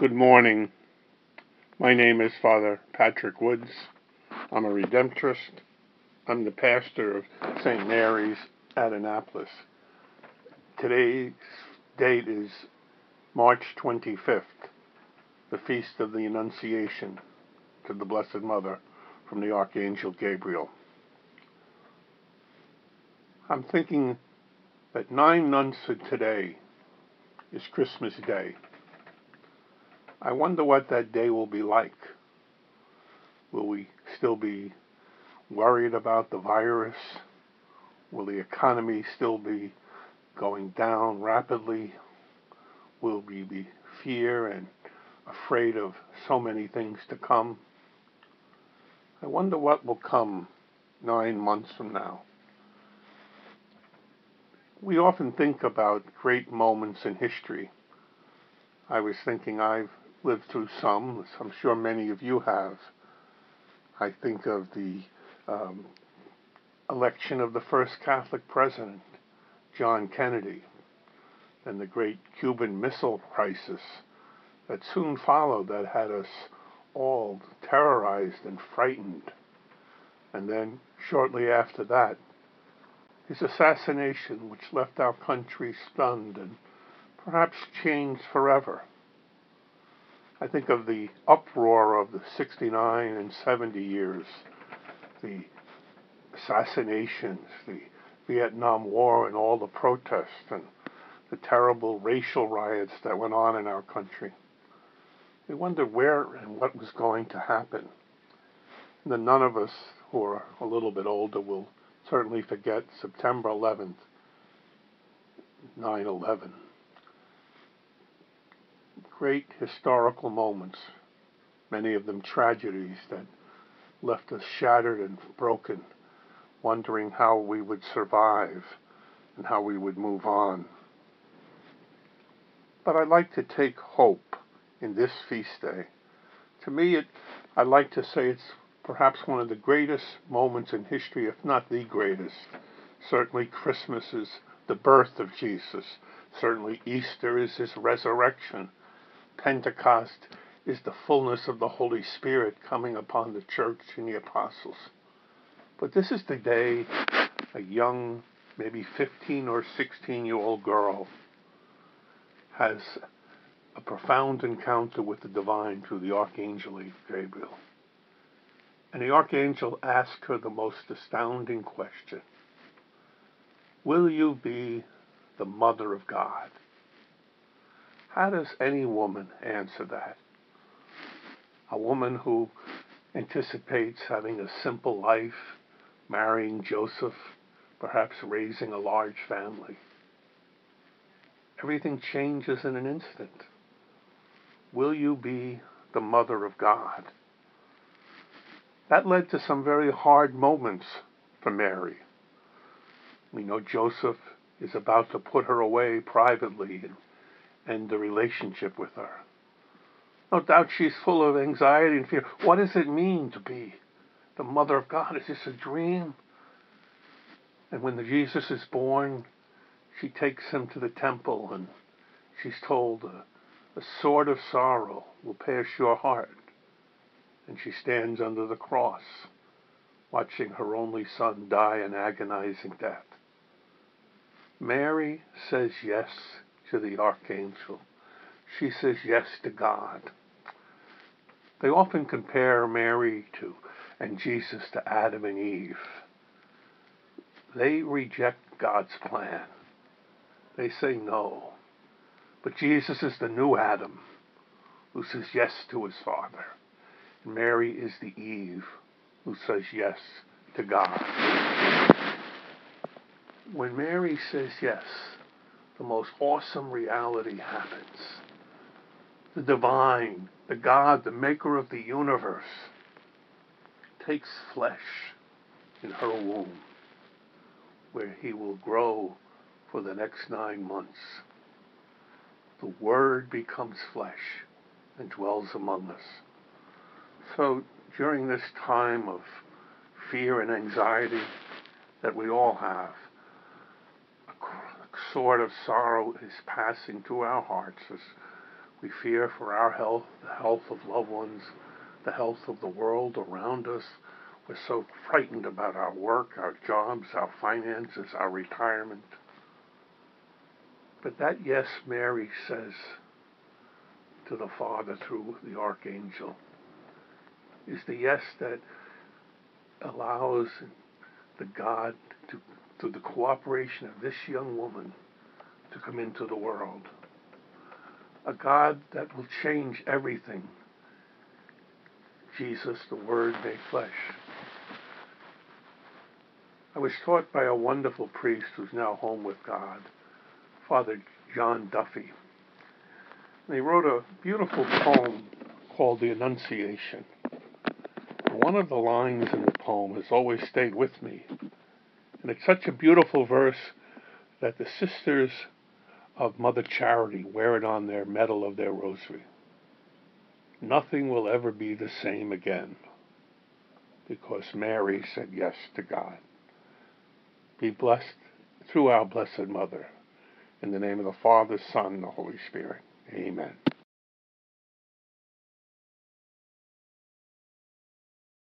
Good morning. My name is Father Patrick Woods. I'm a Redemptorist. I'm the pastor of St. Mary's at Annapolis. Today's date is March 25th, the Feast of the Annunciation to the Blessed Mother from the Archangel Gabriel. I'm thinking that 9 months from today is Christmas Day. I wonder what that day will be like. Will we still be worried about the virus? Will the economy still be going down rapidly? Will we be fear and afraid of so many things to come? I wonder what will come 9 months from now. We often think about great moments in history. I was thinking I've lived through some, as I'm sure many of you have. I think of the election of the first Catholic president, John Kennedy, and the great Cuban Missile Crisis that soon followed that had us all terrorized and frightened. And then, shortly after that, his assassination, which left our country stunned and perhaps changed forever. I think of the uproar of the 69 and 70 years, the assassinations, the Vietnam War and all the protests, and the terrible racial riots that went on in our country. We wondered where and what was going to happen. And then none of us who are a little bit older will certainly forget September 11th, 9/11. Great historical moments, many of them tragedies that left us shattered and broken, wondering how we would survive and how we would move on. But I like to take hope in this feast day. To me, I like to say it's perhaps one of the greatest moments in history, if not the greatest. Certainly Christmas is the birth of Jesus. Certainly Easter is his resurrection. Pentecost is the fullness of the Holy Spirit coming upon the church and the apostles. But this is the day a young, maybe 15 or 16-year-old girl has a profound encounter with the divine through the Archangel Gabriel. And the Archangel asks her the most astounding question. Will you be the Mother of God? How does any woman answer that? A woman who anticipates having a simple life, marrying Joseph, perhaps raising a large family. Everything changes in an instant. Will you be the Mother of God? That led to some very hard moments for Mary. We know Joseph is about to put her away privately and end the relationship with her. No doubt she's full of anxiety and fear. What does it mean to be the Mother of God? Is this a dream? And when Jesus is born, she takes him to the temple and she's told a sword of sorrow will pierce your heart. And she stands under the cross, watching her only son die an agonizing death. Mary says yes to the Archangel. She says yes to God. They often compare Mary to and Jesus to Adam and Eve. They reject God's plan. They say no. But Jesus is the new Adam who says yes to his Father. And Mary is the Eve who says yes to God. When Mary says yes, the most awesome reality happens. The divine, the God, the maker of the universe, takes flesh in her womb, where he will grow for the next 9 months. The Word becomes flesh and dwells among us. So during this time of fear and anxiety that we all have, a sword of sorrow is passing through our hearts as We fear for our health, the health of loved ones, the health of the world around us. We're so frightened about our work, our jobs, our finances, our retirement. But that yes, Mary says to the Father through the Archangel, is the yes that allows the God to, through the cooperation of this young woman, to come into the world. A God that will change everything. Jesus, the Word made flesh. I was taught by a wonderful priest who's now home with God, Father John Duffy. And he wrote a beautiful poem called The Annunciation. One of the lines in the poem has always stayed with me. And it's such a beautiful verse that the sisters of Mother Charity wear it on their medal of their rosary. Nothing will ever be the same again, because Mary said yes to God. Be blessed through our Blessed Mother. In the name of the Father, Son, and the Holy Spirit. Amen.